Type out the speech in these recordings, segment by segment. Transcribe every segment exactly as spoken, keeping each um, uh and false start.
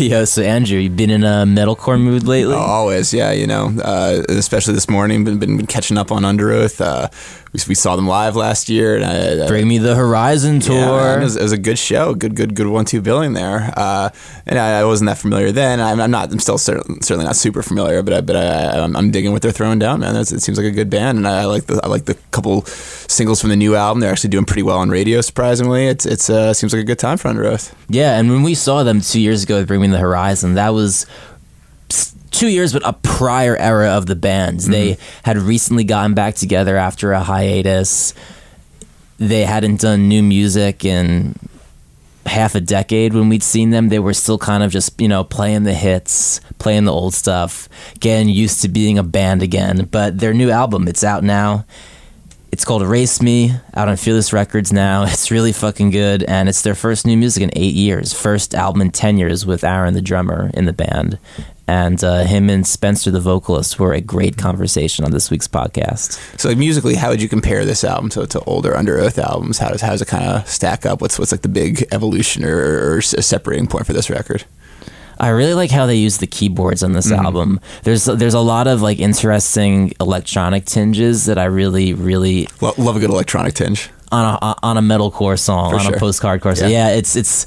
Yo, so Andrew, you been in a metalcore mood lately? Oh, always, yeah, you know, uh, especially this morning, been, been been catching up on Underoath. Uh, we, we saw them live last year. And I, I, Bring Me the Horizon tour. Yeah, it, was, it was a good show, good, good, good one two billing there. Uh, and I, I wasn't that familiar then. I'm, I'm not, I'm still certain, certainly not super familiar, but I, but I, I'm, I'm digging what they're throwing down, man. It's, it seems like a good band, and I, I like the I like the couple singles from the new album. They're actually doing pretty well on radio, surprisingly. It's it's uh, seems like a good time for Underoath. Yeah, and when we saw them two years ago, Bring Me the Horizon, that was two years but a prior era of the band. Mm-hmm. They had recently gotten back together after a hiatus. They hadn't done new music in half a decade when we'd seen them. They were still kind of just, you know, playing the hits, playing the old stuff, getting used to being a band again. But their new album, it's out now. It's called Erase Me, out on Fearless Records now. It's really fucking good, and it's their first new music in eight years. First album in ten years with Aaron, the drummer, in the band. And uh, him and Spencer, the vocalist, were a great conversation on this week's podcast. So, like, musically, how would you compare this album to, to older Underoath albums? How does how does it kind of stack up? What's, what's like the big evolution or, or separating point for this record? I really like how they use the keyboards on this mm-hmm. album. There's there's a lot of like interesting electronic tinges that I really really Lo- love a good electronic tinge on a on a metalcore song, for on sure. a post-hardcore song. Yeah, yeah it's it's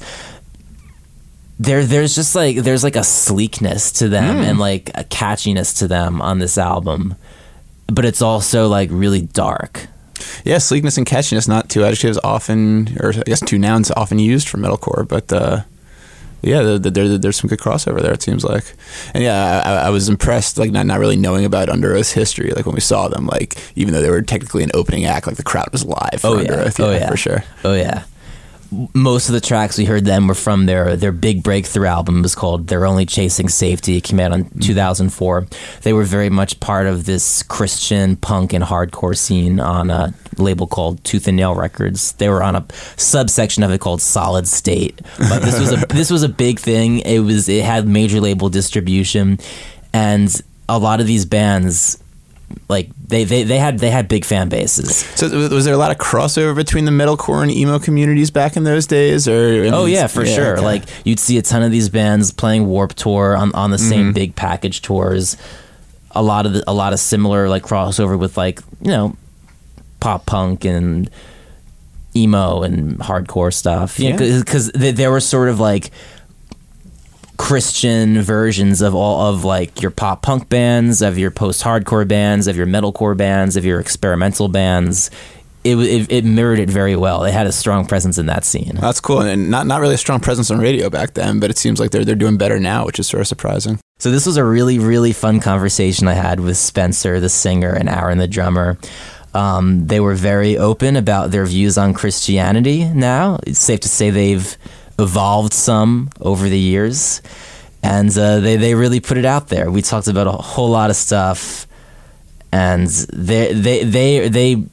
there there's just like there's like a sleekness to them mm. and like a catchiness to them on this album, but it's also like really dark. Yeah, sleekness and catchiness, not two adjectives often, or I guess two nouns often used for metalcore, but. Uh... Yeah, there, there, there's some good crossover there, it seems like. And yeah, I, I was impressed, like, not, not really knowing about Underoath's history, like, when we saw them, like, even though they were technically an opening act, like, the crowd was live for oh, yeah. Underoath, yeah, oh, yeah, for sure. Oh, yeah. Most of the tracks we heard then were from their, their big breakthrough album. Was called They're Only Chasing Safety. It came out in two thousand four. They were very much part of this Christian punk and hardcore scene on a label called Tooth and Nail Records. They were on a subsection of it called Solid State. But this was a this was a big thing. It was it had major label distribution, and a lot of these bands. Like they, they, they had they had big fan bases. So was there a lot of crossover between the metalcore and emo communities back in those days? Or oh yeah, for yeah, sure. Okay. Like you'd see a ton of these bands playing Warped Tour on, on the mm-hmm. same big package tours. A lot of the, a lot of similar like crossover with like you know pop punk and emo and hardcore stuff. Yeah, because yeah. they, they were sort of like. Christian versions of all of like your pop punk bands, of your post-hardcore bands, of your metalcore bands, of your experimental bands. It, it it mirrored it very well. It had a strong presence in that scene. That's cool, and not not really a strong presence on radio back then, but it seems like they're they're doing better now, which is sort of surprising. So this was a really really fun conversation I had with Spencer, the singer, and Aaron, the drummer. Um, they were very open about their views on Christianity now. It's safe to say they've evolved some over the years, and uh, they, they really put it out there. We talked about a whole lot of stuff, and they they they they, they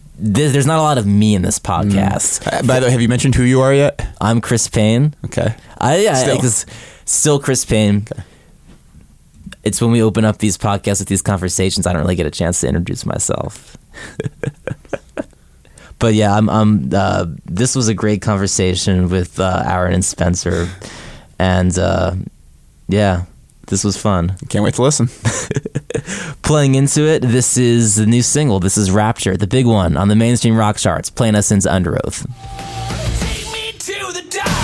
there's not a lot of me in this podcast. Mm. By the way, have you mentioned who you are yet? I'm Chris Payne. Okay. I, I still. Cause still Chris Payne. Okay. It's when we open up these podcasts with these conversations, I don't really get a chance to introduce myself. But yeah, I'm. I'm uh, this was a great conversation with uh, Aaron and Spencer, and uh, yeah, this was fun. Can't wait to listen. Playing into it, this is the new single. This is Rapture, the big one on the mainstream rock charts, playing us into Underoath. Take me to the darkness.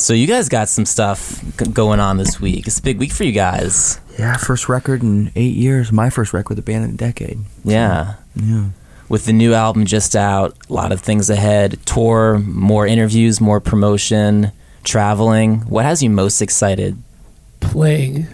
So you guys got some stuff going on this week. It's a big week for you guys. Yeah, first record in eight years. My first record, the band in a decade. Yeah. So, yeah. With the new album just out, a lot of things ahead. Tour, more interviews, more promotion, traveling. What has you most excited? Playing.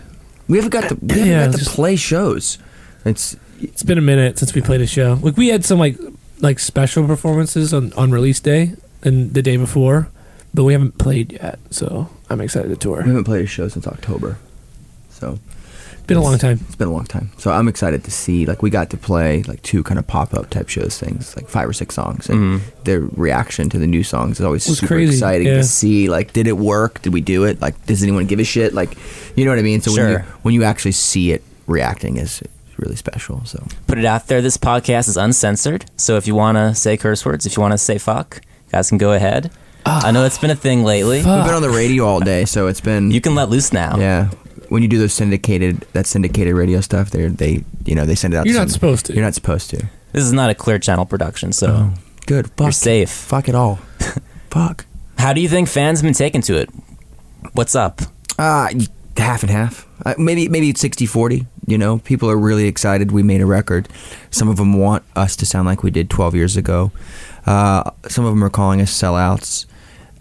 We haven't got to, we haven't yeah, got to play shows. It's It's been a minute since we played a show. Like we had some like like special performances on, on release day and the day before. But we haven't played yet, so I'm excited to tour. We haven't played a show since October, so it's been a long time. It's been a long time, so I'm excited to see. Like we got to play like two kind of pop up type shows, things like five or six songs, and mm-hmm. their reaction to the new songs is always super crazy. Exciting yeah. to see. Like, did it work? Did we do it? Like, does anyone give a shit? Like, you know what I mean? So sure. when you when you actually see it reacting is really special. So put it out there. This podcast is uncensored, so if you want to say curse words, if you want to say fuck, you guys can go ahead. Oh, I know it's been a thing lately. Fuck. We've been on the radio all day, so it's been. You can let loose now. Yeah, when you do those syndicated, that syndicated radio stuff, they they you know they send it out. You're to not some, supposed to. You're not supposed to. This is not a Clear Channel production, so oh, good. Fuck. You're safe. Fuck it all. Fuck. How do you think fans have been taken to it? What's up? Uh half and half. Uh, maybe maybe it's sixty forty. You know, people are really excited. We made a record. Some of them want us to sound like we did twelve years ago. Uh, some of them are calling us sellouts.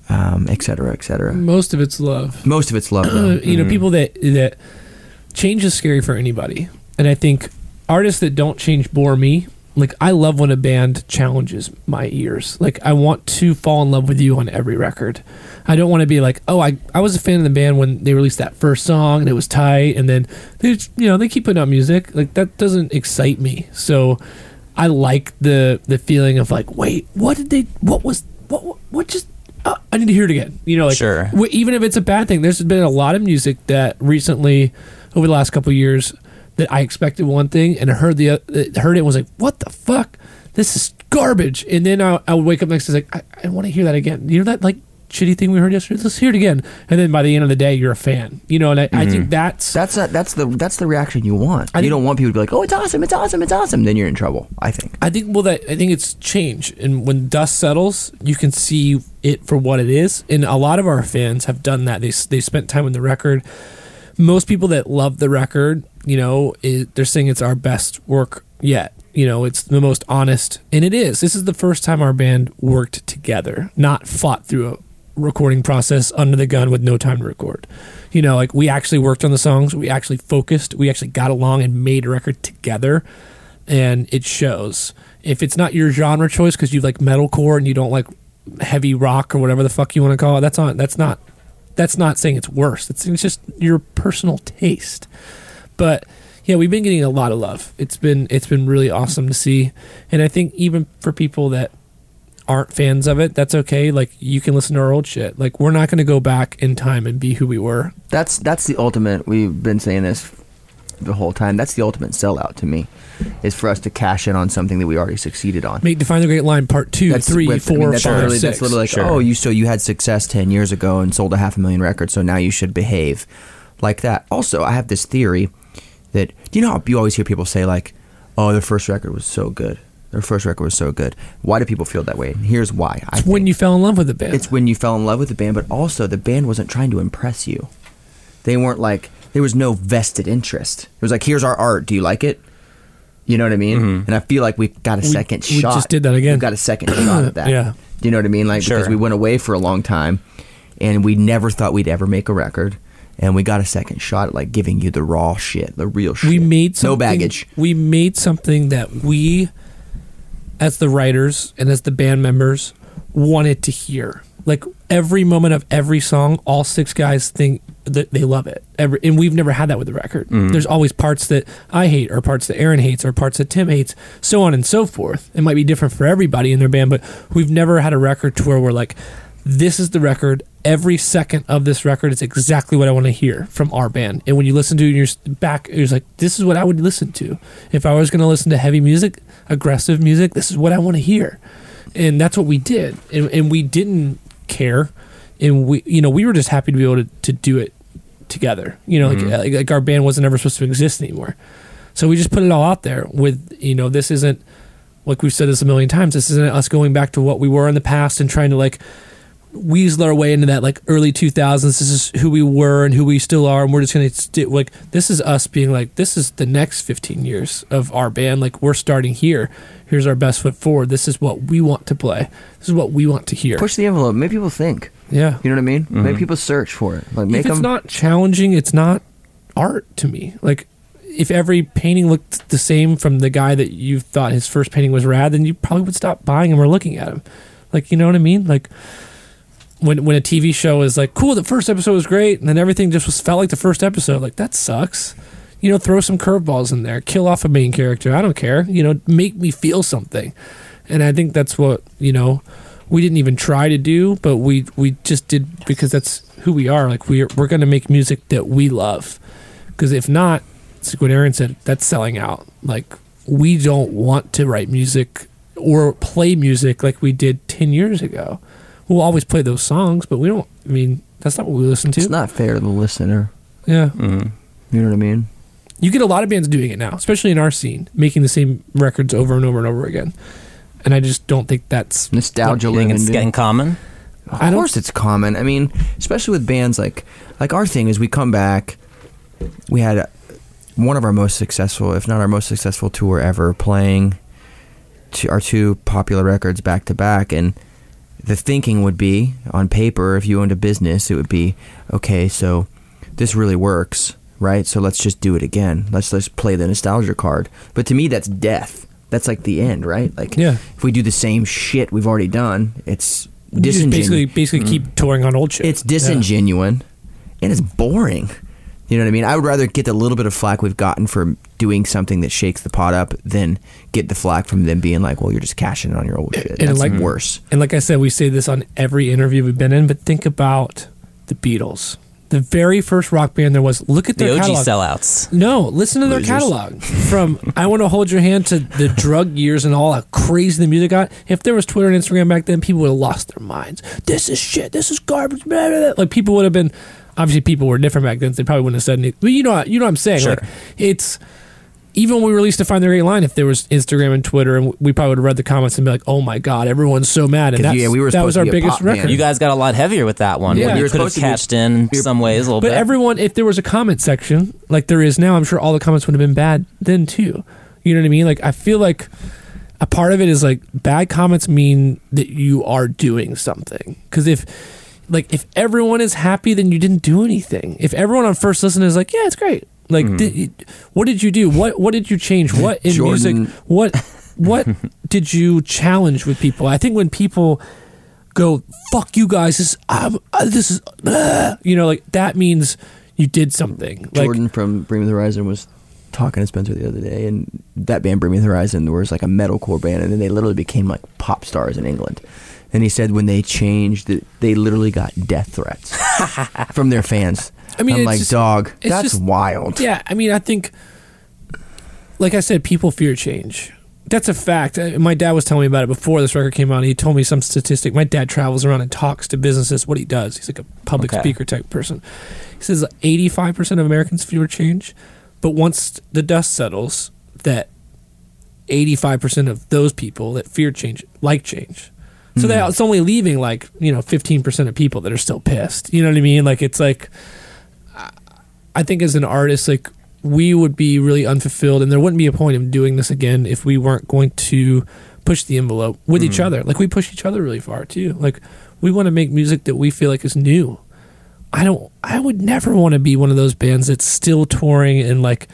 Um, et cetera, et cetera. Most of it's love. Most of it's love. Though. You know, mm-hmm. people that that change is scary for anybody, and I think artists that don't change bore me. Like, I love when a band challenges my ears. Like, I want to fall in love with you on every record. I don't want to be like, oh, I I was a fan of the band when they released that first song and it was tight, and then they you know they keep putting out music. Like, that doesn't excite me. So, I like the the feeling of like, wait, what did they? What was what what just? Uh, I need to hear it again. You know, like, sure. w- even if it's a bad thing, there's been a lot of music that recently, over the last couple of years, that I expected one thing and I heard the uh, heard it and was like, what the fuck? This is garbage. And then I I would wake up next and like, I, I want to hear that again. You know that like shitty thing we heard yesterday? Let's hear it again. And then by the end of the day, you're a fan. You know, and I, mm-hmm. I think that's that's not, that's the that's the reaction you want. I you think, don't want people to be like, oh, it's awesome, it's awesome, it's awesome. Then you're in trouble. I think. I think well, that I think it's change, and when dust settles, you can see it for what it is. And a lot of our fans have done that. They they spent time on the record. Most people that love the record, you know, it, they're saying it's our best work yet. You know, it's the most honest, and it is. This is the first time our band worked together, not fought through a recording process under the gun with no time to record. You know, like, we actually worked on the songs, we actually focused, we actually got along and made a record together, and it shows. If it's not your genre choice because you like metalcore and you don't like heavy rock or whatever the fuck you want to call it, that's not that's not that's not saying it's worse. It's, it's just your personal taste. But yeah, we've been getting a lot of love. It's been it's been really awesome to see, and I think even for people that aren't fans of it, that's okay. Like, you can listen to our old shit. Like, we're not going to go back in time and be who we were. That's that's the ultimate. We've been saying this the whole time. That's the ultimate sellout to me, is for us to cash in on something that we already succeeded on. Make Define the Great Line part two, that's three, with, four, I mean, that's five, literally, six. That's literally like, sure. oh, you so you had success ten years ago and sold a half a million records, so now you should behave like that. Also, I have this theory that, you know how you always hear people say like, oh, their first record was so good. Their first record was so good. Why do people feel that way? And here's why. I it's think. when you fell in love with the band. It's when you fell in love with the band, but also the band wasn't trying to impress you. They weren't like, there was no vested interest. It was like, here's our art. Do you like it? You know what I mean? Mm-hmm. And I feel like we've got a we, second we shot. We just did that again. We've got a second shot at that. Yeah. Do you know what I mean? Like, sure. Because we went away for a long time, and we never thought we'd ever make a record. And we got a second shot at like giving you the raw shit, the real shit. We made something, no baggage. We made something that we, as the writers and as the band members, wanted to hear. Like, every moment of every song, all six guys think that they love it. Every, and we've never had that with the record. Mm. There's always parts that I hate, or parts that Aaron hates, or parts that Tim hates, so on and so forth. It might be different for everybody in their band, but we've never had a record tour where like, this is the record, every second of this record is exactly what I want to hear from our band. And when you listen to it, you're back, it's like, this is what I would listen to. If I was going to listen to heavy music, aggressive music, this is what I want to hear. And that's what we did. And, and we didn't care. And we, you know, we were just happy to be able to, to do it together. You know, mm-hmm. like, like, like our band wasn't ever supposed to exist anymore. So we just put it all out there with, you know, this isn't, like we've said this a million times, this isn't us going back to what we were in the past and trying to like, weasel our way into that like early two thousands, this is who we were and who we still are, and we're just gonna st- like this is us being like, this is the next fifteen years of our band, like we're starting here, here's our best foot forward, this is what we want to play, this is what we want to hear. Push the envelope, make people think. Yeah, you know what I mean? Mm-hmm. Make people search for it, like make if it's them- not challenging, it's not art to me. Like if every painting looked the same from the guy that you thought his first painting was rad, then you probably would stop buying him or looking at him. Like, you know what I mean? Like When when a T V show is like, cool, the first episode was great, and then everything just was, felt like the first episode, like, that sucks. You know, throw some curveballs in there. Kill off a main character. I don't care. You know, make me feel something. And I think that's what, you know, we didn't even try to do, but we, we just did because that's who we are. Like, we're, we're going to make music that we love. Because if not, it's like what Aaron said, that's selling out. Like, we don't want to write music or play music like we did ten years ago. We'll always play those songs, but we don't, I mean, that's not what we listen to. It's not fair to the listener. Yeah. Mm-hmm. You know what I mean? You get a lot of bands doing it now, especially in our scene, making the same records over and over and over again. And I just don't think that's... Nostalgia living. It's getting common? Of I course it's common. I mean, especially with bands like... Like our thing is we come back, we had one of our most successful, if not our most successful tour ever, playing to our two popular records back to back, and... The thinking would be, on paper, if you owned a business, it would be, okay, so this really works, right? So let's just do it again. Let's let's play the nostalgia card. But to me, that's death. That's like the end, right? Like, yeah. If we do the same shit we've already done, it's disingenuous. Basically, basically mm. keep touring on old shit. It's disingenuous, yeah. And it's boring. You know what I mean? I would rather get the little bit of flack we've gotten for doing something that shakes the pot up than get the flack from them being like, well, you're just cashing on your old shit. And that's like, worse. And like I said, we say this on every interview we've been in, but think about the Beatles. The very first rock band there was, look at their catalog. The O G sellouts. No, listen to their Losers. catalog. From I Want to Hold Your Hand to the drug years and all how crazy the music got. If there was Twitter and Instagram back then, people would have lost their minds. This is shit. This is garbage. Blah, blah, blah. Like people would have been... Obviously, people were different back then. So they probably wouldn't have said anything. But you know, you know what I'm saying. Sure. Like, it's even when we released Define the Gray Line, if there was Instagram and Twitter, and we probably would have read the comments and be like, "Oh my god, everyone's so mad!" And that's, yeah, we were that was our biggest record. Man. You guys got a lot heavier with that one. Yeah, you could have cashed in some ways a little bit. But everyone, if there was a comment section like there is now, I'm sure all the comments would have been bad then too. You know what I mean? Like I feel like a part of it is like bad comments mean that you are doing something. Because if Like, if everyone is happy, then you didn't do anything. If everyone on first listen is like, yeah, it's great. Like, mm-hmm. did, what did you do? What what did you change? What in Jordan. music? What what did you challenge with people? I think when people go, fuck you guys, this, I'm, uh, this is, uh, you know, like, that means you did something. Jordan like, from Bring Me the Horizon was talking to Spencer the other day, and that band, Bring Me the Horizon, was like a metalcore band, and then they literally became like pop stars in England. And he said when they changed, they literally got death threats from their fans. I mean, I'm like, just, dog, that's just, wild. Yeah, I mean, I think, like I said, people fear change. That's a fact. My dad was telling me about it before this record came out. He told me some statistic. My dad travels around and talks to businesses what he does. He's like a public okay. speaker type person. He says eighty-five percent of Americans fear change, but once the dust settles, that eighty-five percent of those people that fear change like change. So that it's only leaving like, you know, fifteen percent of people that are still pissed. You know what I mean? Like, it's like, I think as an artist, like, we would be really unfulfilled and there wouldn't be a point in doing this again if we weren't going to push the envelope with mm-hmm. each other. Like, we push each other really far too. Like, we want to make music that we feel like is new. I don't, I would never want to be one of those bands that's still touring and like,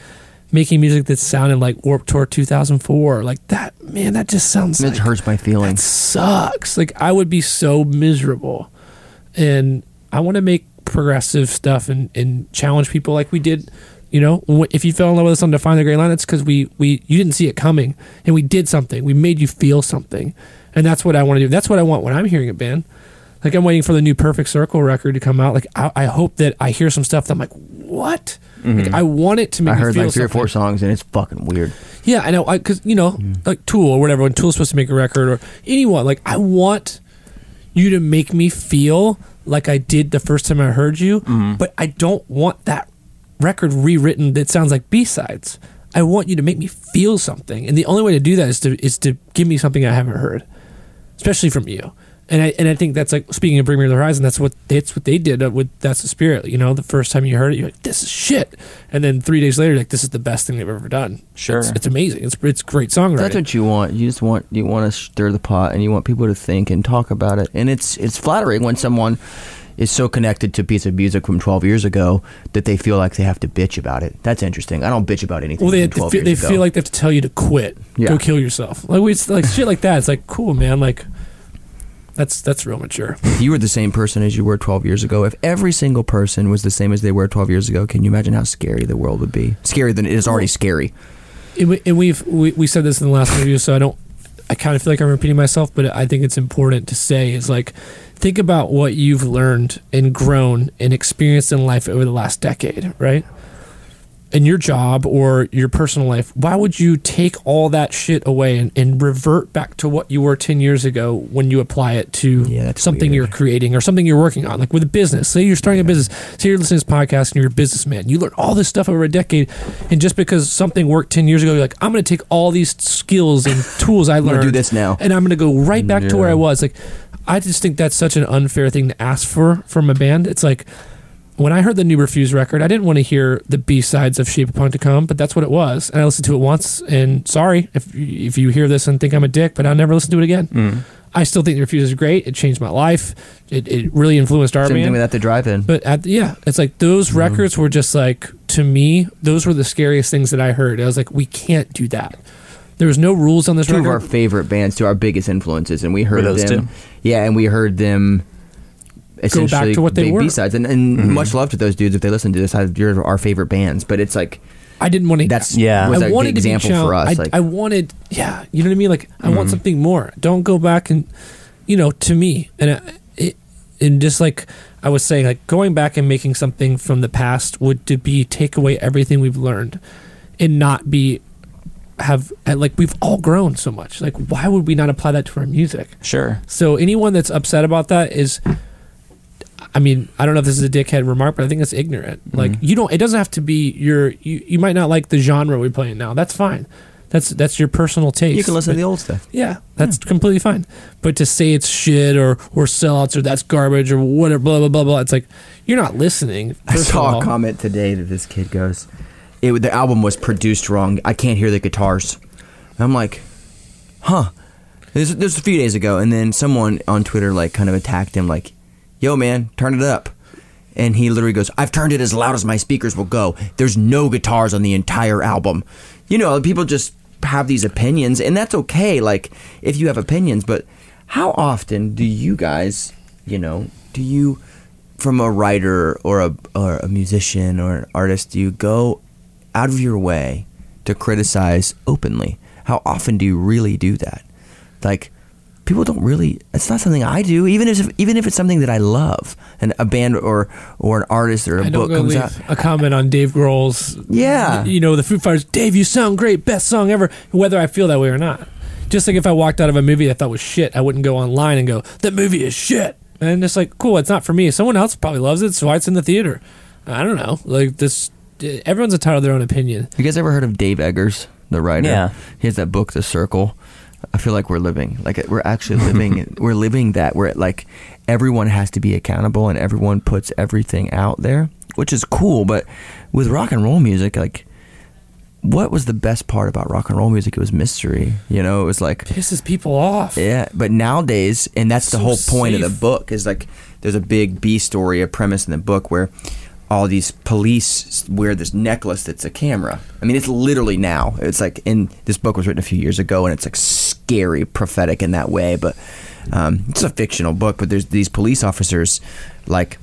making music that sounded like Warped Tour two thousand four, like that, man, that just sounds. It like, hurts my feelings. That sucks. Like I would be so miserable, and I want to make progressive stuff and, and challenge people like we did. You know, if you fell in love with us on Define the Gray Line, it's because we, we you didn't see it coming, and we did something. We made you feel something, and that's what I want to do. That's what I want when I'm hearing a band. Like, I'm waiting for the new Perfect Circle record to come out. Like, I, I hope that I hear some stuff that I'm like, what? Mm-hmm. Like, I want it to make I me heard feel like three something. Or four songs, and it's fucking weird. Yeah, I know. Because, you know, mm-hmm. like Tool or whatever, when Tool's supposed to make a record, or anyone, like, I want you to make me feel like I did the first time I heard you, mm-hmm. but I don't want that record rewritten that sounds like B-sides. I want you to make me feel something. And the only way to do that is to is to give me something I haven't heard, especially from you. And I and I think that's like, speaking of Bring Me the Horizon, that's what that's what they did with That's the Spirit. You know, the first time you heard it, you're like, this is shit. And then three days later, like, this is the best thing they've ever done. Sure, it's, it's amazing. It's it's great songwriting. That's what you want. You just want you want to stir the pot, and you want people to think and talk about it. And it's it's flattering when someone is so connected to a piece of music from twelve years ago that they feel like they have to bitch about it. That's interesting. I don't bitch about anything. Well, they from twelve feel, years they ago. Feel like they have to tell you to quit, yeah. go kill yourself. Like, it's like shit like that. It's like, cool, man. Like. That's that's real mature. If you were the same person as you were twelve years ago, if every single person was the same as they were twelve years ago, can you imagine how scary the world would be? Scarier than it is already scary. And, we, and we've we, we said this in the last interview, so I don't. I kind of feel like I'm repeating myself, but I think it's important to say is like, think about what you've learned and grown and experienced in life over the last decade, right? In your job or your personal life, why would you take all that shit away and, and revert back to what you were ten years ago when you apply it to yeah, something weird. You're creating or something you're working on? Like with a business, say you're starting yeah. a business, say you're listening to this podcast and you're a businessman. You learn all this stuff over a decade, and just because something worked ten years ago, you're like, I'm going to take all these skills and tools I learned do this now, and I'm going to go right back yeah. to where I was. Like, I just think that's such an unfair thing to ask for from a band. It's like, when I heard the new Refuse record, I didn't want to hear the B-sides of Shape of Punk to Come, but that's what it was. And I listened to it once, and sorry if if you hear this and think I'm a dick, but I'll never listen to it again. Mm. I still think the Refuse is great. It changed my life. It it really influenced our band. Same thing with At the Drive-In. But at the, yeah, it's like those mm. records were just like, to me, those were the scariest things that I heard. I was like, we can't do that. There was no rules on this two record. Two of our favorite bands, two of our biggest influences, and we heard those them. Two? Yeah, and we heard them... go back to what they were. B-sides. And, and mm-hmm. much love to those dudes if they listen to this. You're our favorite bands, but it's like I didn't want to. That's yeah. Was I a wanted good to example for us. I, like, I wanted, yeah, you know what I mean. Like I mm-hmm. want something more. Don't go back and, you know, to me and I, it, and just like I was saying, like going back and making something from the past would to be take away everything we've learned, and not be have like we've all grown so much. Like why would we not apply that to our music? Sure. So anyone that's upset about that is. I mean, I don't know if this is a dickhead remark, but I think it's ignorant. Like, mm-hmm. you don't, it doesn't have to be your, you, you might not like the genre we play in now. That's fine. That's that's your personal taste. You can listen but, to the old stuff. Yeah, that's yeah. completely fine. But to say it's shit or, or sellouts or that's garbage or whatever, blah, blah, blah, blah, it's like, you're not listening. I saw a comment today that this kid goes, "It the album was produced wrong. I can't hear the guitars." And I'm like, huh. This, this was a few days ago. And then someone on Twitter, like, kind of attacked him, like, "Yo, man, turn it up." And he literally goes, "I've turned it as loud as my speakers will go. There's no guitars on the entire album." You know, people just have these opinions, and that's okay, like, if you have opinions. But how often do you guys, you know, do you, from a writer or a, or a musician or an artist, do you go out of your way to criticize openly? How often do you really do that? Like... people don't really. It's not something I do. Even if even if it's something that I love, and a band or or an artist or a I book comes out. A comment on Dave Grohl's. Yeah, you know the Foo Fighters. "Dave, you sound great. Best song ever." Whether I feel that way or not. Just like if I walked out of a movie I thought was shit, I wouldn't go online and go, "That movie is shit." And it's like, cool, it's not for me. Someone else probably loves it, so why it's in the theater? I don't know. Like this, everyone's entitled to their own opinion. You guys ever heard of Dave Eggers, the writer? Yeah, he has that book, The Circle. I feel like we're living, like we're actually living, we're living that. We're like, everyone has to be accountable and everyone puts everything out there, which is cool. But with rock and roll music, like, what was the best part about rock and roll music? It was mystery. You know, it was like... pisses people off. Yeah, but nowadays, and that's the so whole point safe. Of the book, is like, there's a big B story, a premise in the book where... all these police wear this necklace that's a camera. I mean, it's literally now. It's like, in this book was written a few years ago, and it's like scary, prophetic in that way. But um, it's a fictional book. But there's these police officers, like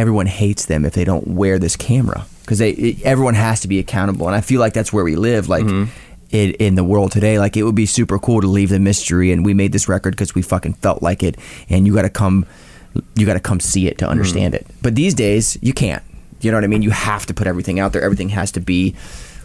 everyone hates them if they don't wear this camera, because they it, everyone has to be accountable. And I feel like that's where we live, like mm-hmm. in, in the world today. Like, it would be super cool to leave the mystery, and we made this record because we fucking felt like it, and you got to come you got to come see it to understand mm-hmm. it. But these days you can't, you know what I mean? You have to put everything out there. Everything has to be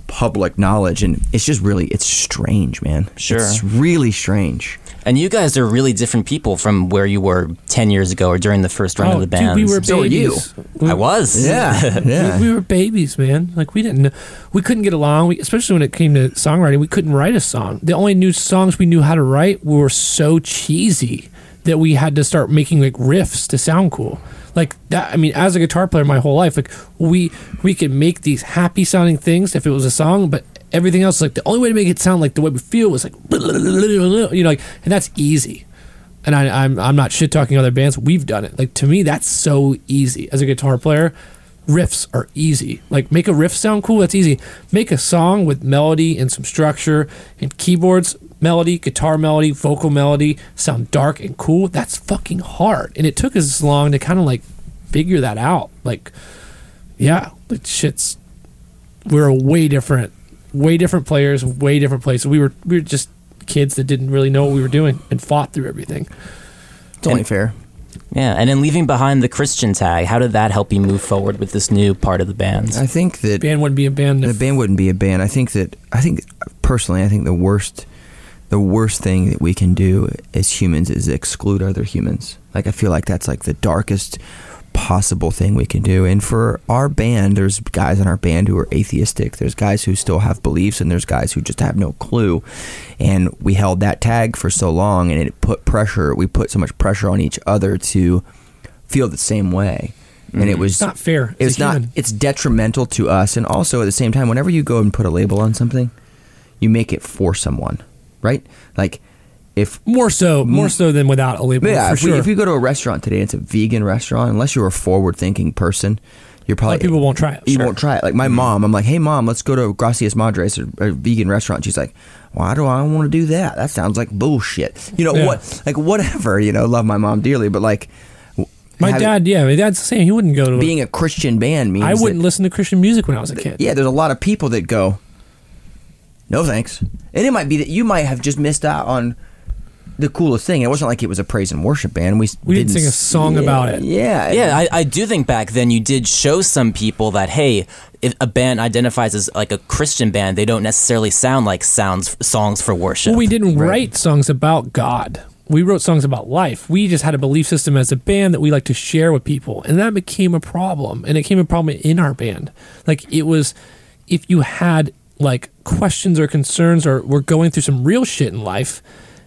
public knowledge, and it's just really, it's strange, man. Sure. It's really strange. And you guys are really different people from where you were ten years ago or during the first run oh, of the band. Dude, we were so babies. Were you. We, I was. Yeah. yeah. We, we were babies, man. Like, we didn't, we couldn't get along, we, especially when it came to songwriting. We couldn't write a song. The only new songs we knew how to write were so cheesy that we had to start making, like, riffs to sound cool. Like, that, I mean, as a guitar player my whole life, like, we we could make these happy-sounding things if it was a song, but everything else, like, the only way to make it sound like the way we feel was, like, you know, like, and that's easy. And I, I'm I'm not shit-talking other bands. We've done it. Like, to me, that's so easy. As a guitar player, riffs are easy. Like, make a riff sound cool, that's easy. Make a song with melody and some structure and keyboards, melody, guitar melody, vocal melody, sound dark and cool, that's fucking hard. And it took us long to kind of, like, figure that out. Like, yeah, but shit's, we're way different, way different players, way different places. We were we were just kids that didn't really know what we were doing and fought through everything. It's only and, fair. Yeah, and then leaving behind the Christian tag, how did that help you move forward with this new part of the band? I think that the band wouldn't be a band. The band wouldn't be a band. I think that, I think, personally, I think the worst... The worst thing that we can do as humans is exclude other humans. Like, I feel like that's, like, the darkest possible thing we can do. And for our band, there's guys in our band who are atheistic. There's guys who still have beliefs, and there's guys who just have no clue. And we held that tag for so long, and it put pressure. We put so much pressure on each other to feel the same way. And it was it's not fair. It's not. Human. It's detrimental to us. And also, at the same time, whenever you go and put a label on something, you make it for someone. Right? Like, if more so more so than without a label. Yeah, for if, sure. we, if you go to a restaurant today, it's a vegan restaurant, unless you're a forward thinking person, you're probably people won't try it. You sure. won't try it. Like, my mm-hmm. mom, I'm like, hey mom, let's go to Gracias Madres, a, a vegan restaurant. She's like, why do I want to do that? That sounds like bullshit. You know yeah. what? Like, whatever. You know, love my mom dearly, but like. My having, dad, yeah, my dad's the same. He wouldn't go to being a Christian band. Means I wouldn't that, listen to Christian music when I was a kid. Yeah, there's a lot of people that go, no thanks. And it might be that you might have just missed out on the coolest thing. It wasn't like it was a praise and worship band. We, we didn't, didn't sing a song yeah, about it. Yeah. Yeah, I, I do think back then you did show some people that, hey, if a band identifies as like a Christian band, they don't necessarily sound like sounds songs for worship. Well, we didn't right. write songs about God. We wrote songs about life. We just had a belief system as a band that we like to share with people. And that became a problem. And it became a problem in our band. Like, it was, if you had... like questions or concerns or we're going through some real shit in life,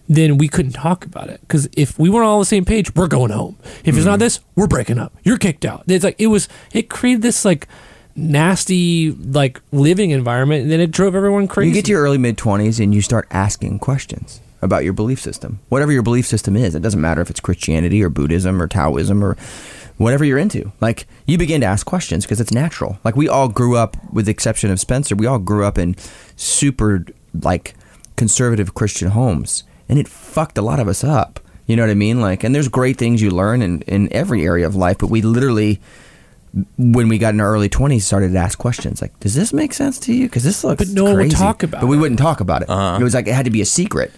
then we couldn't talk about it, because if we weren't all on the same page, we're going home. If mm-hmm. it's not this, we're breaking up, you're kicked out. It's like, it was, it created this like nasty like living environment, and then it drove everyone crazy. You get to your early mid-twenties and you start asking questions about your belief system, whatever your belief system is. It doesn't matter if it's Christianity or Buddhism or Taoism or whatever you're into. Like, you begin to ask questions because it's natural. Like, we all grew up, with the exception of Spencer, we all grew up in super, like, conservative Christian homes. And it fucked a lot of us up. You know what I mean? Like, and there's great things you learn in, in every area of life, but we literally, when we got in our early twenties, started to ask questions. Like, does this make sense to you? Because this looks crazy. But no one would talk about it. But we wouldn't talk about it. Uh-huh. It was like, it had to be a secret.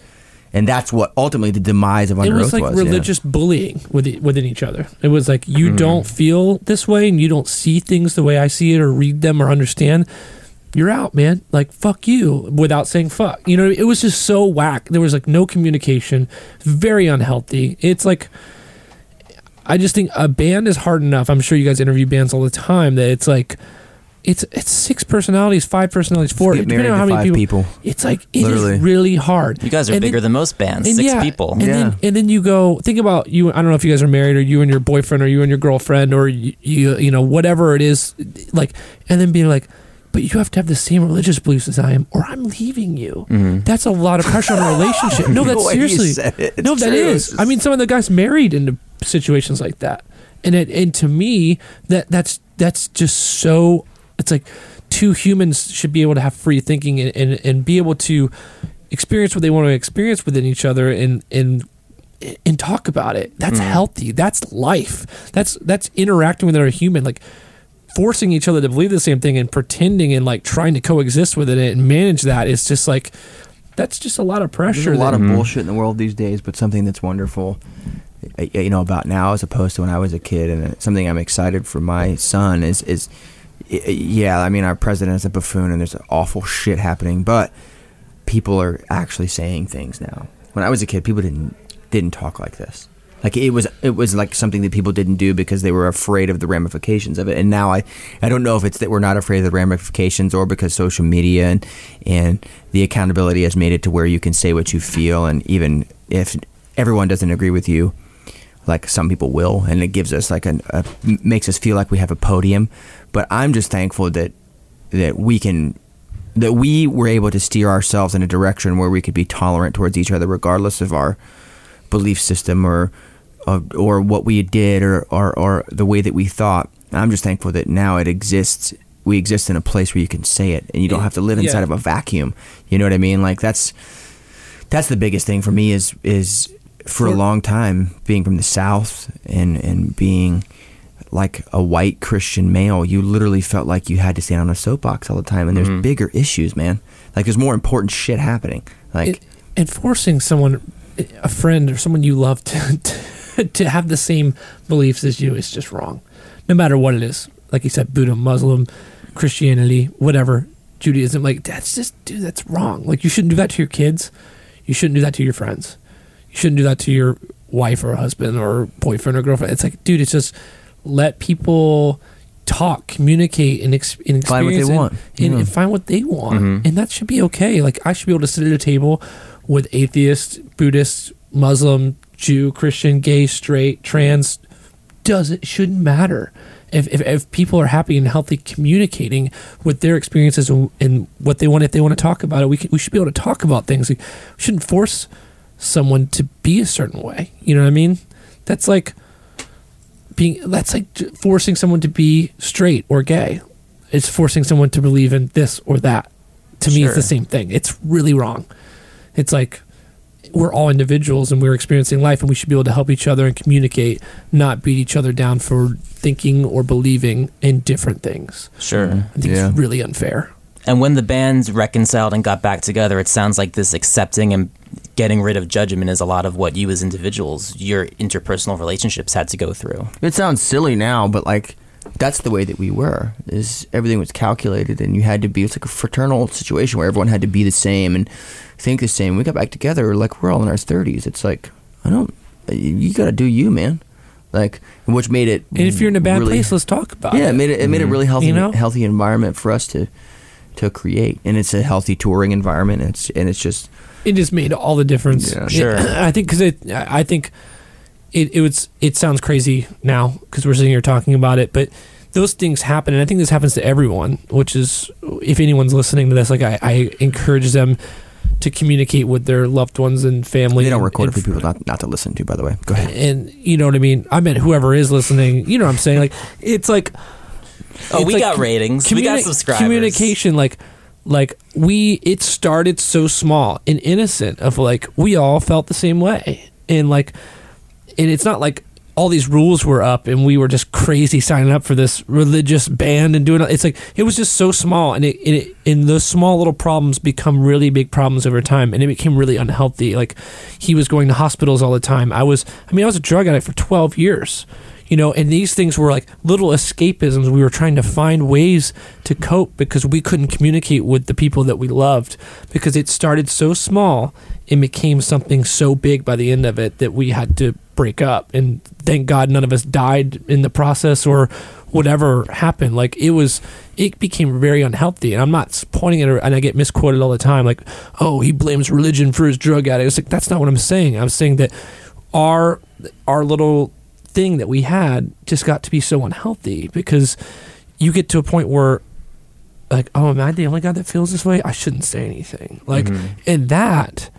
And that's what ultimately the demise of Underoath was. It was like was, religious yeah. bullying within, within each other. It was like, you mm. don't feel this way and you don't see things the way I see it or read them or understand. You're out, man. Like, fuck you, without saying fuck. You know, it was just so whack. There was like no communication, very unhealthy. It's like, I just think a band is hard enough. I'm sure you guys interview bands all the time that it's like, It's it's six personalities, five personalities, four. Get married to how many five people, people. It's like, it Literally. is really hard. You guys are and bigger then, than most bands. Six yeah, people. And, yeah. then, and then you go, think about you. I don't know if you guys are married, or you and your boyfriend, or you and your girlfriend, or you, you, you know, whatever it is. Like, and then being like, but you have to have the same religious beliefs as I am, or I'm leaving you. Mm-hmm. That's a lot of pressure on a relationship. No, that's seriously. It. No, true. That is. I mean, some of the guys married into situations like that, and it, and to me that that's that's just so. It's like, two humans should be able to have free thinking and, and, and be able to experience what they want to experience within each other and, and and talk about it. That's mm. healthy. That's life. That's that's interacting with another human. Like forcing each other to believe the same thing and pretending and like trying to coexist with it and manage that is just like, that's just a lot of pressure. There's a lot that, of mm-hmm. bullshit in the world these days, but something that's wonderful, you know, about now as opposed to when I was a kid, and something I'm excited for my son is, is yeah, I mean, our president is a buffoon and there's awful shit happening, but people are actually saying things now. When I was a kid, people didn't didn't talk like this. Like it was it was like something that people didn't do because they were afraid of the ramifications of it. And now I, I don't know if it's that we're not afraid of the ramifications or because social media and and the accountability has made it to where you can say what you feel, and even if everyone doesn't agree with you, like some people will, and it gives us like an, a makes us feel like we have a podium. But I'm just thankful that that we can that we were able to steer ourselves in a direction where we could be tolerant towards each other regardless of our belief system or Or, or what we did or, or, or the way that we thought. I'm just thankful that now it exists. We exist in a place where you can say it and you don't have to live inside yeah. of a vacuum. You know what I mean? Like that's that's the biggest thing for me is is for yeah. a long time, being from the South and, and being like a white Christian male, you literally felt like you had to stand on a soapbox all the time, and there's mm-hmm. bigger issues, man. Like there's more important shit happening. Like it, and forcing someone, a friend or someone you love to, to to have the same beliefs as you is just wrong, no matter what it is. Like you said, Buddha, Muslim, Christianity, whatever, Judaism. Like that's just, dude, that's wrong. Like you shouldn't do that to your kids. You shouldn't do that to your friends. You shouldn't do that to your wife or husband or boyfriend or girlfriend. It's like, dude, it's just let people talk, communicate, and, ex- and experience find what they and, want, and, mm-hmm. and find what they want, mm-hmm. and that should be okay. Like I should be able to sit at a table with atheists, Buddhists, Muslim, Jew, Christian, gay, straight, trans, does it shouldn't matter. If, if if people are happy and healthy communicating with their experiences and what they want, if they want to talk about it, we can, we should be able to talk about things. We shouldn't force someone to be a certain way. You know what I mean? That's like being that's like forcing someone to be straight or gay. It's forcing someone to believe in this or that. To me, sure. It's the same thing. It's really wrong. It's like, we're all individuals and we're experiencing life, and we should be able to help each other and communicate, not beat each other down for thinking or believing in different things. Sure. I think yeah. it's really unfair. And when the bands reconciled and got back together, it sounds like this accepting and getting rid of judgment is a lot of what you as individuals, your interpersonal relationships had to go through. It sounds silly now, but like that's the way that we were, is everything was calculated and you had to be, it's like a fraternal situation where everyone had to be the same and think the same. We got back together, like we're all in our thirties. It's like, I don't, you gotta do you, man. Like, which made it, and if you're in a bad really, place, let's talk about yeah, it. Yeah, it made it, it made a really healthy, you know? healthy environment for us to to create, and it's a healthy touring environment. And it's and it's just, it just made all the difference. Yeah, sure. It, I think because it, I think it it was it sounds crazy now because we're sitting here talking about it, but those things happen, and I think this happens to everyone. Which is, if anyone's listening to this, like I, I encourage them to communicate with their loved ones and family. They don't record and, and, for people not, not to listen to, by the way. Go ahead. And you know what I mean? I meant whoever is listening, you know what I'm saying? Like, it's like... Oh, it's we like, got ratings. Communi- we got subscribers. Communication, like, like we... It started so small and innocent of, like, we all felt the same way. And, like, and it's not like all these rules were up and we were just crazy signing up for this religious band and doing it. It's like, it was just so small, and it, it, and those small little problems become really big problems over time, and it became really unhealthy. Like, he was going to hospitals all the time. I was, I mean, I was a drug addict for twelve years, you know, and these things were like little escapisms. We were trying to find ways to cope because we couldn't communicate with the people that we loved because it started so small and became something so big by the end of it that we had to break up, and thank God none of us died in the process or whatever happened. Like, it was, it became very unhealthy, and I'm not pointing at it, and I get misquoted all the time, like, oh, he blames religion for his drug addict. It's like, that's not what I'm saying. I'm saying that our our little thing that we had just got to be so unhealthy because you get to a point where, like, oh, am I the only guy that feels this way? I shouldn't say anything. Like, mm-hmm. and that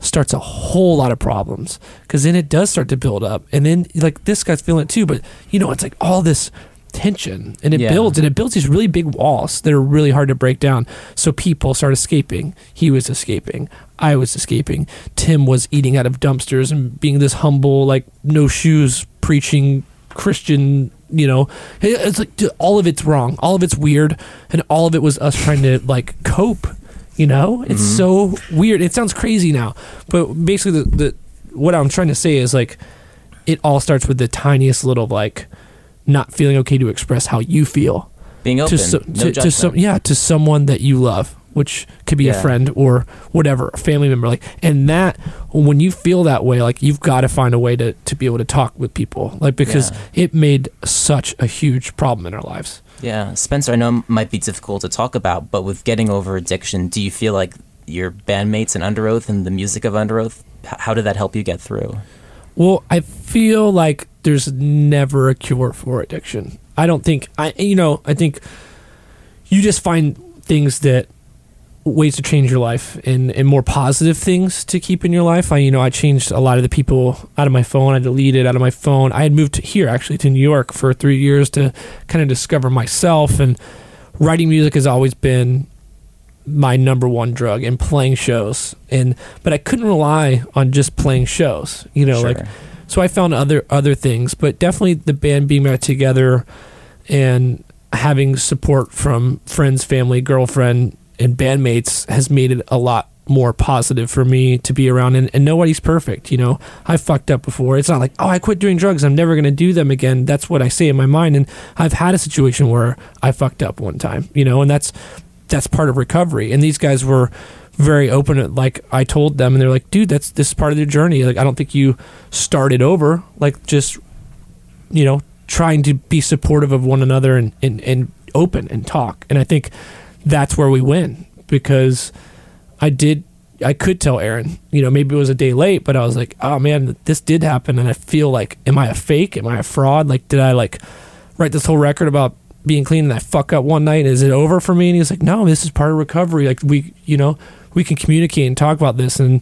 starts a whole lot of problems because then it does start to build up, and then like this guy's feeling it too, but you know, it's like all this tension, and it yeah. builds, and it builds these really big walls that are really hard to break down. So people start escaping. He was escaping. I was escaping. Tim was eating out of dumpsters and being this humble, like, no shoes preaching Christian, you know. It's like, dude, all of it's wrong. All of it's weird. And all of it was us trying to, like, cope, you know? It's mm-hmm. so weird. It sounds crazy now. But basically, the, the what I'm trying to say is, like, it all starts with the tiniest little, like, not feeling okay to express how you feel. Being open. To so, no to, to some, yeah, to someone that you love, which could be yeah. a friend or whatever, a family member. Like, and that, when you feel that way, like, you've got to find a way to, to be able to talk with people, like, because yeah. it made such a huge problem in our lives. Yeah. Spencer, I know it might be difficult to talk about, but with getting over addiction, do you feel like your bandmates in Underoath and the music of Underoath, how did that help you get through? Well, I feel like there's never a cure for addiction. I don't think, I you know, I think you just find things that, ways to change your life, and, and more positive things to keep in your life. I, you know, I changed a lot of the people out of my phone. I deleted out of my phone. I had moved to here, actually, to New York for three years to kind of discover myself, and writing music has always been my number one drug, and playing shows, and but I couldn't rely on just playing shows, you know, sure. like, so I found other other things, but definitely the band being back together and having support from friends, family, girlfriend, and bandmates has made it a lot more positive for me to be around, and, and nobody's perfect, you know. I fucked up before. It's not like, oh, I quit doing drugs, I'm never going to do them again. That's what I say in my mind, and I've had a situation where I fucked up one time, you know, and that's that's part of recovery. And these guys were very open. Like, I told them, and they're like, dude, that's this is part of the journey. Like, I don't think you started over, like, just, you know, trying to be supportive of one another and, and, and open and talk. And I think that's where we win, because I did, I could tell Aaron, you know, maybe it was a day late, but I was like, oh man, this did happen. And I feel like, am I a fake? Am I a fraud? Like, did I like write this whole record about being clean and I fuck up one night, is it over for me? And he's like, no, this is part of recovery. Like, we, you know, we can communicate and talk about this. And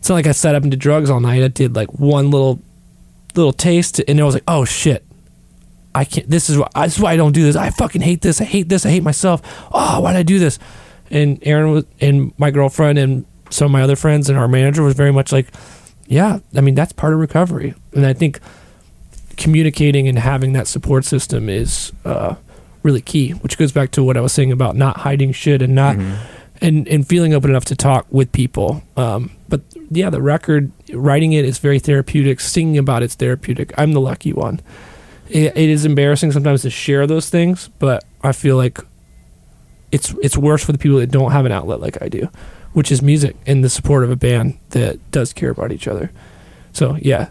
it's not like I sat up into drugs all night. I did like one little little taste, and I was like, oh shit, I can't, this is why, this is why I don't do this. I fucking hate this. I hate this. I hate myself. Oh, why did I do this? And Aaron was, and my girlfriend and some of my other friends and our manager was very much like, yeah, I mean, that's part of recovery. And I think communicating and having that support system is uh really key, which goes back to what I was saying about not hiding shit and not mm-hmm. and and feeling open enough to talk with people. Um but yeah, the record, writing it is very therapeutic, singing about it's therapeutic. I'm the lucky one. It, it is embarrassing sometimes to share those things, but I feel like it's it's worse for the people that don't have an outlet like I do, which is music and the support of a band that does care about each other. So yeah.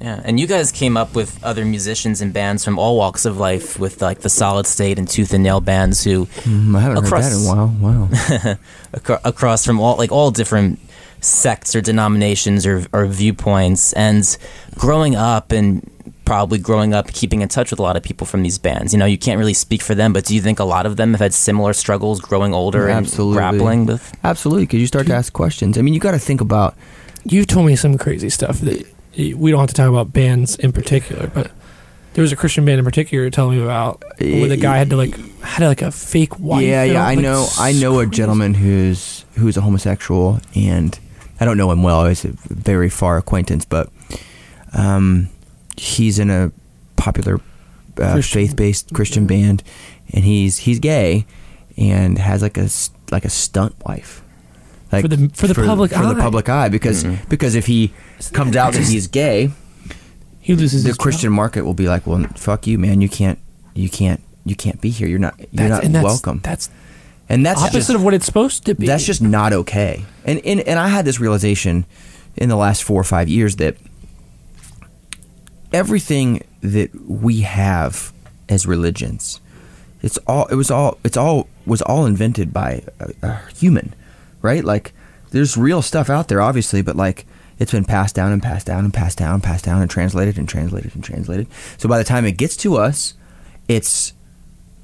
Yeah, and you guys came up with other musicians and bands from all walks of life, with like the Solid State and Tooth and Nail bands, who mm, I haven't across, heard that in a while. Wow, across from all like all different sects or denominations or, or viewpoints. And growing up, and probably growing up, keeping in touch with a lot of people from these bands. You know, you can't really speak for them, but do you think a lot of them have had similar struggles growing older yeah, and absolutely. grappling with? Absolutely, because you start to ask questions. I mean, you got to think about. You've told me some crazy stuff that. We don't have to talk about bands in particular, but there was a Christian band in particular telling me about where the guy had to like had like a fake wife. Yeah, yeah, I like know. I know a gentleman who's who's a homosexual, and I don't know him well. He's a very far acquaintance, but um, he's in a popular uh, faith-based Christian yeah. band, and he's he's gay and has like a like a stunt wife. Like for the for the for, public for eye. the public eye because mm-hmm. because if he comes out that he's gay, he loses the his Christian job. Market will be like, well, fuck you, man. You can't you can't you can't be here. You're not you're that's, not that's, welcome. That's and that's opposite just, of what it's supposed to be. That's just not okay. And and and I had this realization in the last four or five years that everything that we have as religions, it's all it was all it's all was all invented by a, a human. Right? Like, there's real stuff out there, obviously, but, like, it's been passed down and passed down and passed down and passed down and translated and translated and translated. So by the time it gets to us, it's,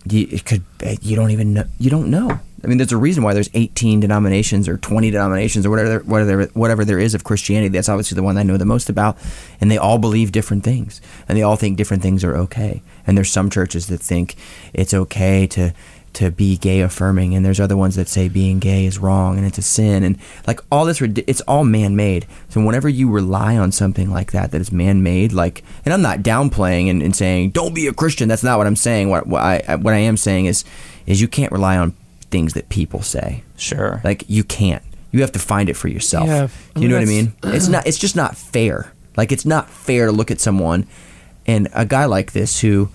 you, it could, you don't even know, you don't know. I mean, there's a reason why there's eighteen denominations or twenty denominations or whatever, whatever, whatever there is of Christianity. That's obviously the one I know the most about. And they all believe different things. And they all think different things are okay. And there's some churches that think it's okay to... to be gay affirming, and there's other ones that say being gay is wrong and it's a sin, and like all this, it's all man-made. So whenever you rely on something like that that is man-made, like, and I'm not downplaying and, and saying don't be a Christian, that's not what I'm saying. What, what I what I am saying is is you can't rely on things that people say. Sure. Like, you can't. You have to find it for yourself. Yeah, I mean, you know what I mean? It's not. It's just not fair. Like, it's not fair to look at someone, and a guy like this who...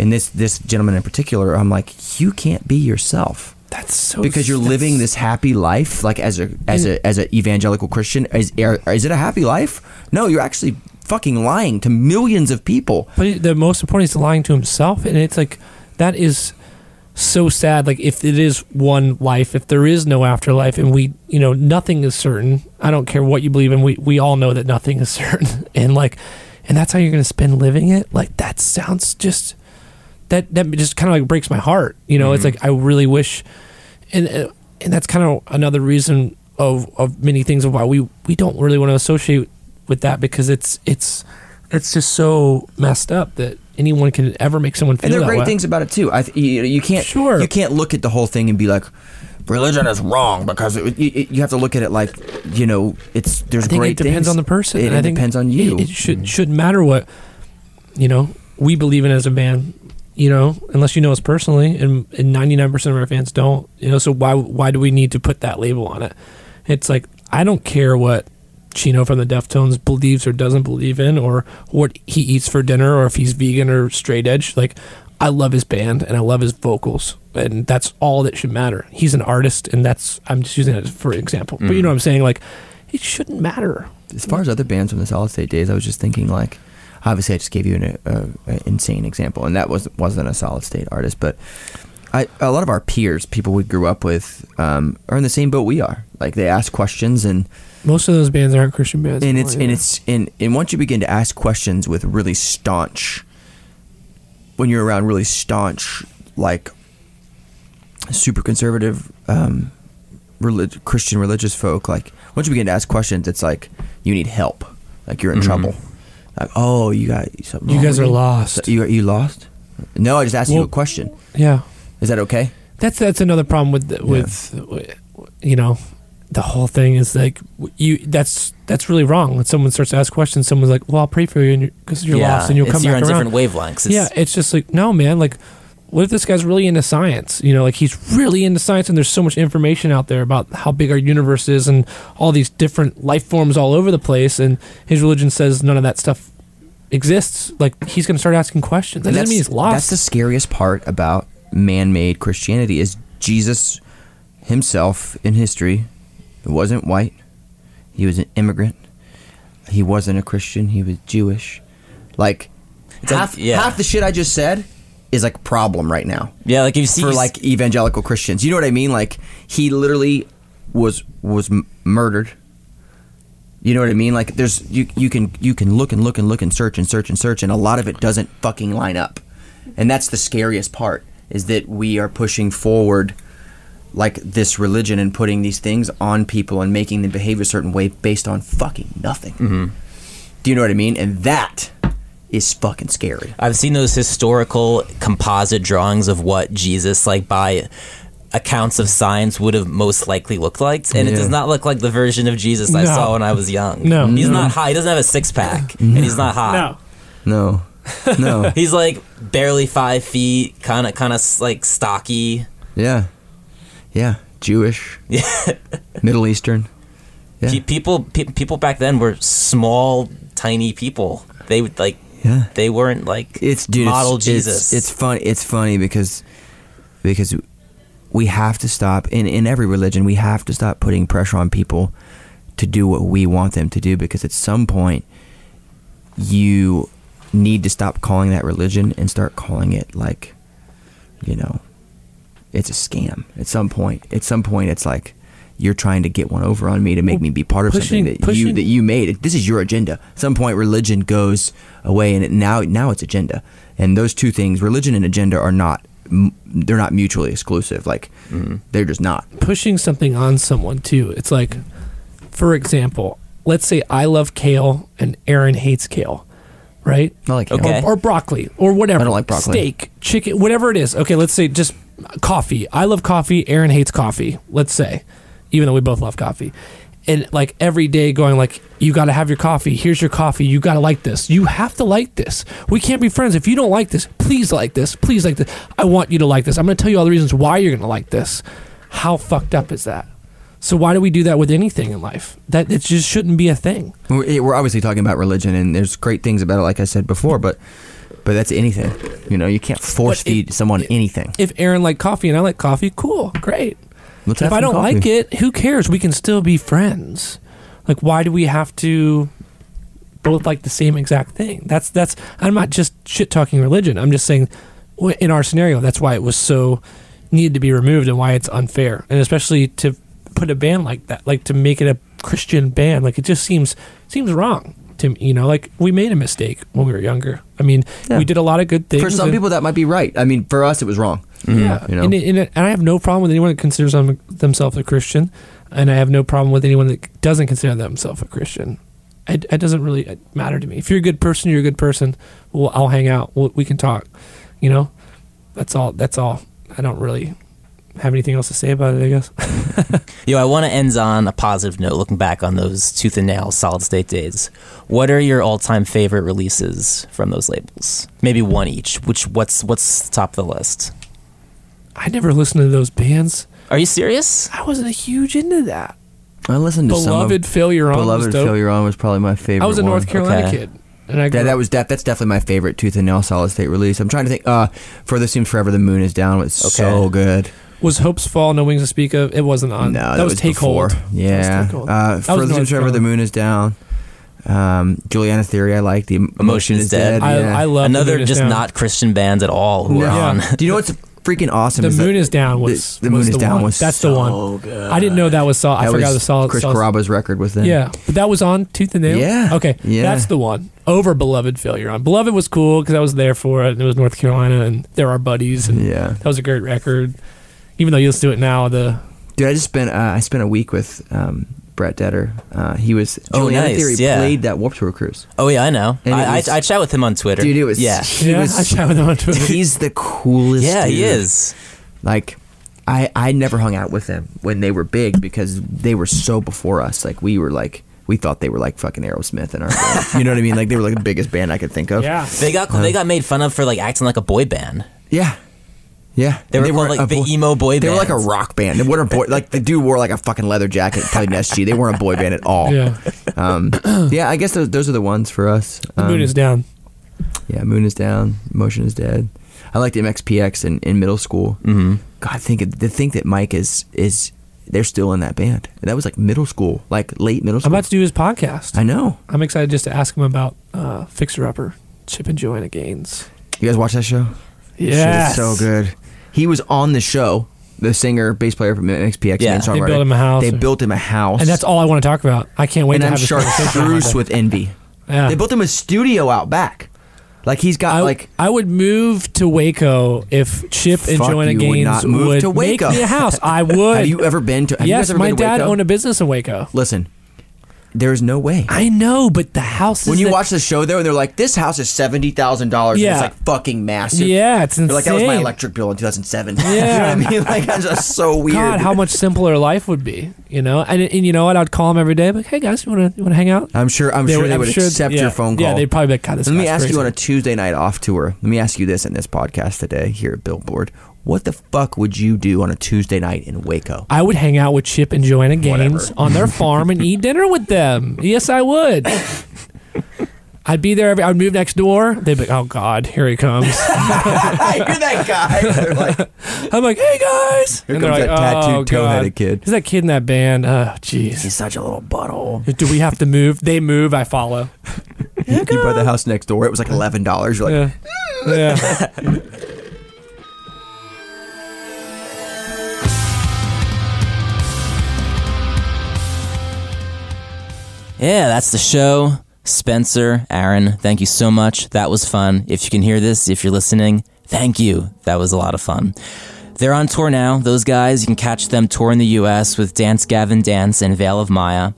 And this this gentleman in particular, I'm like, you can't be yourself. That's so because you're living this happy life, like as a as a as an evangelical Christian. Is is it a happy life? No, you're actually fucking lying to millions of people. But the most important is lying to himself, and it's like, that is so sad. Like, if it is one life, if there is no afterlife, and we, you know, nothing is certain. I don't care what you believe in. We we all know that nothing is certain, and like, and that's how you're going to spend living it. Like, that sounds just. That that just kind of like breaks my heart, you know. Mm-hmm. It's like, I really wish, and and that's kind of another reason of of many things of why we, we don't really want to associate with that, because it's it's it's just so messed up that anyone can ever make someone feel. And there are that great way. Things about it too. I you, you can't sure. you can't look at the whole thing and be like, religion is wrong, because it, you, you have to look at it like, you know, it's there's I think great. It depends things. On the person. It, it I think depends on you. It, it should mm-hmm. should matter what, you know, we believe in as a band. You know, unless you know us personally, and ninety-nine percent of our fans don't. You know, so why why do we need to put that label on it? It's like, I don't care what Chino from the Deftones believes or doesn't believe in, or what he eats for dinner, or if he's vegan or straight edge. Like, I love his band and I love his vocals, and that's all that should matter. He's an artist, and that's I'm just using it for example. Mm. But you know what I'm saying? Like, it shouldn't matter. As far as other bands from the Solid State days, I was just thinking like. Obviously, I just gave you an uh, insane example, and that was, wasn't a Solid State artist, but I, a lot of our peers, people we grew up with, um, are in the same boat we are. Like, they ask questions, and most of those bands aren't Christian bands. And it's, and it's, and, and once you begin to ask questions with really staunch, when you're around really staunch, like super conservative um, relig- Christian religious folk, like once you begin to ask questions, it's like you need help, like you're in mm-hmm. trouble. Like, oh, you got something wrong. You guys are lost. You you lost? No, I just asked well, you a question. Yeah. Is that okay? That's that's another problem with the, with yeah. you know, the whole thing is like you that's that's really wrong. When someone starts to ask questions, someone's like, "Well, I'll pray for you because you're, you're yeah, lost and you'll come back around." It's you're on different wavelengths. It's, yeah, it's just like, no, man. Like, what if this guy's really into science? You know, like he's really into science, and there's so much information out there about how big our universe is and all these different life forms all over the place. And his religion says none of that stuff exists. Like, he's going to start asking questions. That doesn't mean he's lost. That's the scariest part about man-made Christianity is Jesus himself in history wasn't white. He was an immigrant. He wasn't a Christian. He was Jewish. Like, half, yeah. half the shit I just said is like a problem right now. Yeah, like if you see for like evangelical Christians, you know what I mean? Like, he literally was was m- murdered. You know what I mean? Like, there's you you can you can look and look and look and search and search and search, and a lot of it doesn't fucking line up, and that's the scariest part is that we are pushing forward like this religion and putting these things on people and making them behave a certain way based on fucking nothing. Mm-hmm. Do you know what I mean? And that. Is fucking scary. I've seen those historical composite drawings of what Jesus, like by accounts of signs would have most likely looked like, and yeah. it does not look like the version of Jesus no. I saw when I was young. No, he's no. not high. He doesn't have a six pack, no. and he's not high. No, no, no. He's like barely five feet, kind of, kind of like stocky. Yeah, yeah, Jewish. Yeah, Middle Eastern. Yeah. People, pe- people back then were small, tiny people. They would like. Yeah. They weren't like it's dude, model it's, Jesus. It's, it's funny. It's funny because because. We have to stop, in, in every religion, we have to stop putting pressure on people to do what we want them to do, because at some point, you need to stop calling that religion and start calling it like, you know, it's a scam. At some point, at some point, it's like, you're trying to get one over on me to make well, me be part of pushing, something that pushing. you that you made. This is your agenda. At some point, religion goes away, and it, now now it's agenda. And those two things, religion and agenda, are not they're not mutually exclusive. Like mm-hmm. they're just not pushing something on someone too. It's like, for example, let's say I love kale and Aaron hates kale, right? I like kale. Okay. Or, or broccoli or whatever. I don't like broccoli. Steak, chicken, whatever it is. Okay, let's say just coffee. I love coffee. Aaron hates coffee. Let's say, even though we both love coffee, and like every day going like, you got to have your coffee. Here's your coffee. You got to like this. You have to like this. We can't be friends. If you don't like this, please like this. Please like this. I want you to like this. I'm going to tell you all the reasons why you're going to like this. How fucked up is that? So why do we do that with anything in life? That it just shouldn't be a thing. We're obviously talking about religion, and there's great things about it, like I said before, but but that's anything. You know, you can't force but feed if, someone if, anything. If Aaron liked coffee and I like coffee, cool, great. Let's if I don't coffee. like it, who cares? We can still be friends. Like, why do we have to both like the same exact thing? That's that's. I'm not just shit talking religion. I'm just saying, in our scenario, that's why it was so needed to be removed and why it's unfair. And especially to put a band like that, like to make it a Christian band, like it just seems seems wrong to me. You know, like we made a mistake when we were younger. I mean, yeah. we did a lot of good things. For some and, people, that might be right. I mean, for us, it was wrong. Mm-hmm. Yeah, you know? and, and, and I have no problem with anyone that considers them, themselves a Christian, and I have no problem with anyone that doesn't consider themselves a Christian. It, it doesn't really matter to me. If you're a good person, you're a good person. Well, I'll hang out. We'll, we can talk. You know, that's all. That's all. I don't really have anything else to say about it, I guess. Yo, know, I want to end on a positive note. Looking back on those Tooth and Nail, Solid State days, what are your all-time favorite releases from those labels? Maybe one each. Which what's what's top of the list? I never listened to those bands. Are you serious? I wasn't huge into that. I listened to Beloved some Beloved Failure On. Beloved Failure On was probably my favorite. I was a North one. Carolina okay. kid, and I grew yeah, that was def- that's definitely my favorite Tooth and Nail Solid State release. I'm trying to think. Uh, Further Seems Forever, The Moon Is Down was okay. so good. Was Hope's Fall, No Wings to Speak Of? It wasn't on. No, that, that was, was Take before. Hold. Yeah. Take hold. Uh, Further Seems Forever, The Moon Is Down. Um, Juliana Theory, I like the Emotion, Emotion Is Dead. dead. I, yeah. I love another just down. not Christian bands at all who yeah. are on. Yeah. Do you know what's freaking awesome. The is Moon that, Is Down was The, the Moon was Is the Down one. was That's so the one. Good. I didn't know that was Solid. I forgot the Solid. Chris Caraba's record was then. Yeah. But that was on Tooth and Nail? Yeah. Okay. Yeah. That's the one. Over Beloved Failure On. Beloved was cool because I was there for it, and it was North Carolina, and they're our buddies, and yeah. that was a great record. Even though you listen to it now, the... Dude, I just spent, uh, I spent a week with... Um, Brett Detter. Uh, he was oh, Juliana nice. Theory yeah. played that Warped Tour cruise. Oh yeah, I know. I, was, I I chat with him on Twitter. Dude, it was yeah. He yeah was, I chat with him on Twitter. He's the coolest. Yeah, dude. he is. Like, I I never hung out with them when they were big because they were so before us. Like we were like we thought they were like fucking Aerosmith in our band. You know what I mean? Like they were like the biggest band I could think of. Yeah, they got um, they got made fun of for like acting like a boy band. Yeah. Yeah, they were, they were like boy, the emo boy band. They were like a rock band. They weren't a boy. Like the dude wore like a fucking leather jacket, played an S G. They weren't a boy band at all. Yeah, um, yeah. I guess those, those are the ones for us. Um, the Moon Is Down. Yeah, Moon Is Down. Emotion Is Dead. I liked M X P X in, in middle school. Mm-hmm. God, think the think that Mike is is they're still in that band. That was like middle school, like late middle school. I'm about to do his podcast. I know. I'm excited just to ask him about uh, Fixer Upper, Chip and Joanna Gaines. You guys watch that show? Yeah, so good. He was on the show, the singer, bass player from M X P X. Yeah, they built him a house. They or... built him a house. And that's all I want to talk about. I can't wait and to I'm have sure this conversation. And I'm chartreuse with envy. Yeah. They built him a studio out back. Like, he's got, I, like... I would move to Waco if Chip and Joanna Gaines would, not move would to Waco. Make me a house. I would. Have you ever been to... Have yes, you ever my been to dad Waco? Owned a business in Waco. Listen, There's no way. I know, but the house is... When you that... watch the show, though, and they're like, this house is seventy thousand dollars. Yeah. It's like fucking massive. Yeah, it's insane. They're like, that was my electric bill in two thousand seven. Yeah. You know what I mean? Like, that's just so weird. God, how much simpler life would be, you know? And, and you know what? I'd call them every day, like, hey, guys, you want to you want to hang out? I'm sure I'm they sure would, they would sure, accept yeah, your phone call. Yeah, they'd probably be like, God, this Let me ask crazy. You on a Tuesday night off tour. Let me ask you this in this podcast today here at Billboard. What the fuck would you do on a Tuesday night in Waco? I would hang out with Chip and Joanna Gaines Whatever. on their farm and eat dinner with them. Yes, I would. I'd be there every... I'd move next door. They'd be like, oh, God, here he comes. You're that guy. Like, I'm like, hey, guys. Here and comes like, that tattooed, oh, toe-headed kid. Who's that kid in that band? Oh, jeez. He's such a little butthole. Do we have to move? They move, I follow. You buy the house next door. It was like eleven dollars. You're like... Yeah. yeah. Yeah, that's the show. Spencer, Aaron, thank you so much. That was fun. If you can hear this, if you're listening, thank you. That was a lot of fun. They're on tour now. Those guys, you can catch them touring the U S with Dance Gavin Dance and Veil of Maya.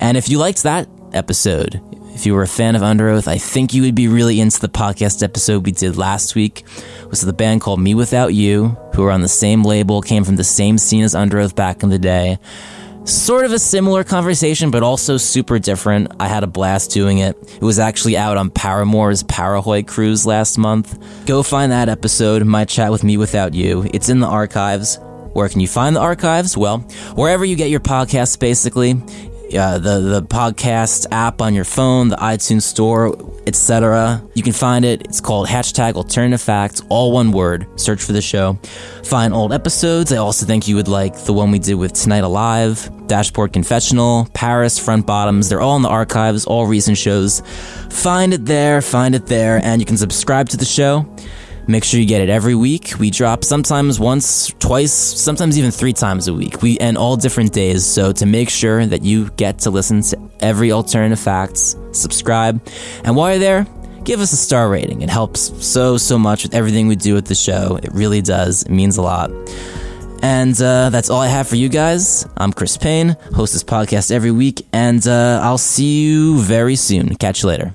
And if you liked that episode, if you were a fan of Underoath, I think you would be really into the podcast episode we did last week. It was the band called Me Without You, who were on the same label, came from the same scene as Underoath back in the day. Sort of a similar conversation, but also super different. I had a blast doing it. It was actually out on Paramore's Parahoy Cruise last month. Go find that episode, my chat with Me Without You. It's in the archives. Where can you find the archives? Well, wherever you get your podcasts, basically. Uh, the, the podcast app on your phone, the iTunes store, et cetera. You can find it. It's called hashtag Alternative Facts, all one word. Search for the show. Find old episodes. I also think you would like the one we did with Tonight Alive, Dashboard Confessional, Paris, Front Bottoms. They're all in the archives, all recent shows. Find it there, find it there, and you can subscribe to the show. Make sure you get it every week. We drop sometimes once, twice, sometimes even three times a week. We end all different days, so to make sure that you get to listen to every Alternative Facts, subscribe. And while you're there, give us a star rating. It helps so, so much with everything we do with the show. It really does. It means a lot. And uh, that's all I have for you guys. I'm Chris Payne, host this podcast every week, and uh, I'll see you very soon. Catch you later.